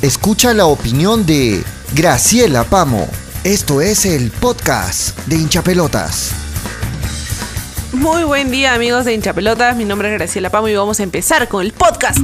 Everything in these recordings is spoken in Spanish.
Escucha la opinión de Graciela Pamo. Esto es el podcast de Hinchapelotas. Muy buen día, amigos de Hinchapelotas. Mi nombre es Graciela Pamo y vamos a empezar con el podcast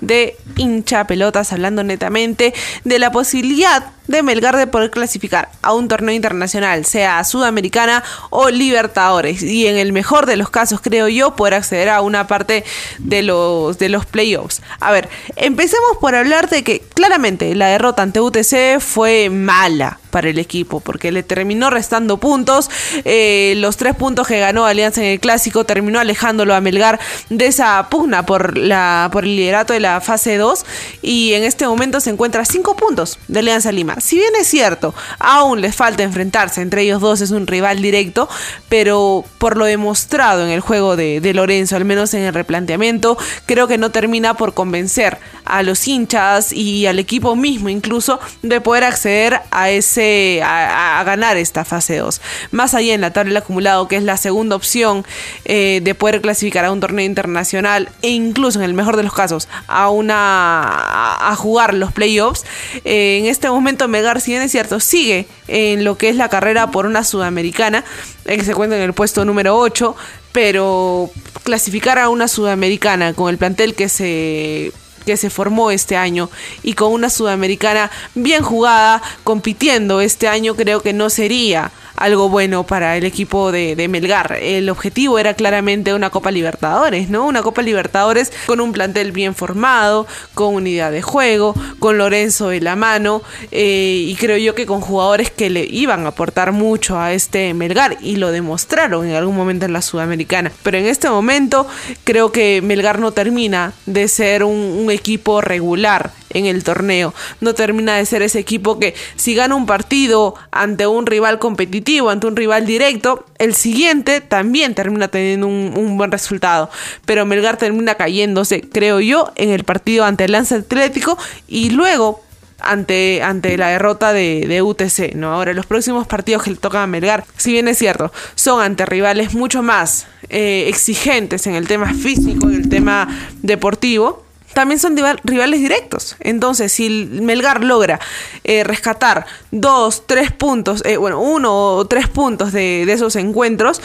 de Hinchapelotas, hablando netamente de la posibilidad de Melgar de poder clasificar a un torneo internacional, sea Sudamericana o Libertadores, y en el mejor de los casos, creo yo, poder acceder a una parte de los playoffs. A ver, empecemos por hablar de que claramente la derrota ante UTC fue mala para el equipo, porque le terminó restando puntos. Los 3 puntos que ganó Alianza en el Clásico terminó alejándolo a Melgar de esa pugna por el liderato de la fase 2, y en este momento se encuentra 5 puntos de Alianza Lima. Si bien es cierto, aún les falta enfrentarse, entre ellos dos es un rival directo, pero por lo demostrado en el juego de Lorenzo, al menos en el replanteamiento, creo que no termina por convencer a los hinchas y al equipo mismo incluso de poder acceder a ganar esta fase 2. Más allá en la tabla del acumulado, que es la segunda opción de poder clasificar a un torneo internacional e incluso en el mejor de los casos a jugar los playoffs, en este momento Melgar, si bien es cierto, sigue en lo que es la carrera por una Sudamericana, que se cuenta en el puesto número 8, pero clasificar a una Sudamericana con el plantel que se formó este año y con una Sudamericana bien jugada, compitiendo este año, creo que no sería algo bueno para el equipo de Melgar. El objetivo era claramente una Copa Libertadores, ¿no? Una Copa Libertadores con un plantel bien formado, con unidad de juego, con Lorenzo de la mano, y creo yo que con jugadores que le iban a aportar mucho a este Melgar, y lo demostraron en algún momento en la Sudamericana. Pero en este momento creo que Melgar no termina de ser un equipo regular en el torneo, no termina de ser ese equipo que si gana un partido ante un rival competitivo, ante un rival directo, el siguiente también termina teniendo un buen resultado, pero Melgar termina cayéndose, creo yo, en el partido ante el Alianza Atlético y luego ante la derrota de UTC, ¿no? Ahora, los próximos partidos que le tocan a Melgar, si bien es cierto, son ante rivales mucho más exigentes en el tema físico, en el tema deportivo, también son rivales directos. Entonces, si Melgar logra rescatar 2, 3 puntos, 1 o 3 puntos de esos encuentros,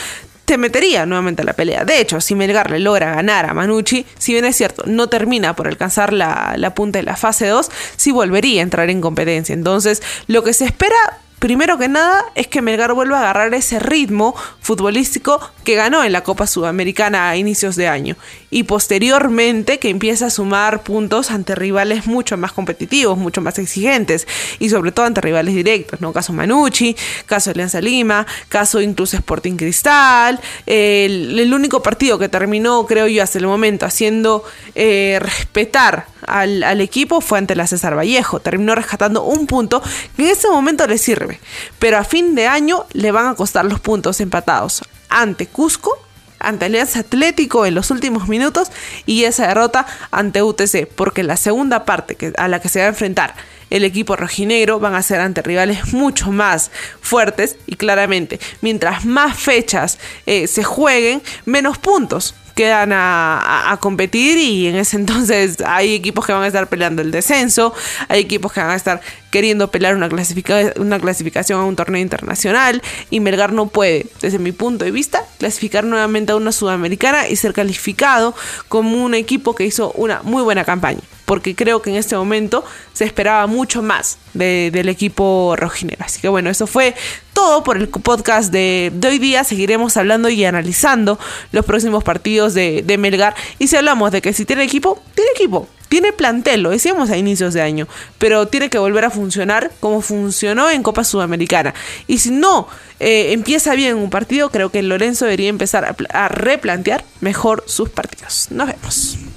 se metería nuevamente a la pelea. De hecho, si Melgar le logra ganar a Manucci, si bien es cierto, no termina por alcanzar la punta de la fase 2, sí volvería a entrar en competencia. Entonces, lo que se espera, primero que nada, es que Melgar vuelva a agarrar ese ritmo futbolístico que ganó en la Copa Sudamericana a inicios de año, y posteriormente que empiece a sumar puntos ante rivales mucho más competitivos, mucho más exigentes, y sobre todo ante rivales directos, ¿no? Caso Manucci, caso Alianza Lima, caso incluso Sporting Cristal. El único partido que terminó, creo yo, hasta el momento haciendo respetar al equipo fue ante la César Vallejo. Terminó rescatando un punto que en ese momento le sirve, pero a fin de año le van a costar los puntos empatados ante Cusco, ante Alianza Atlético en los últimos minutos, y esa derrota ante UTC, porque la segunda parte a la que se va a enfrentar el equipo rojinegro van a ser ante rivales mucho más fuertes, y claramente mientras más fechas se jueguen, menos puntos quedan a competir, y en ese entonces hay equipos que van a estar peleando el descenso, hay equipos que van a estar queriendo pelear una clasificación a un torneo internacional, y Melgar no puede, desde mi punto de vista, clasificar nuevamente a una Sudamericana y ser calificado como un equipo que hizo una muy buena campaña, porque creo que en este momento se esperaba mucho más del equipo rojinegro. Así que bueno, eso fue todo por el podcast de hoy día. Seguiremos hablando y analizando los próximos partidos de Melgar, y si hablamos de que si tiene equipo, tiene equipo. Tiene plantel, lo decíamos a inicios de año, pero tiene que volver a funcionar como funcionó en Copa Sudamericana. Y si no empieza bien un partido, creo que Lorenzo debería empezar a replantear mejor sus partidos. Nos vemos.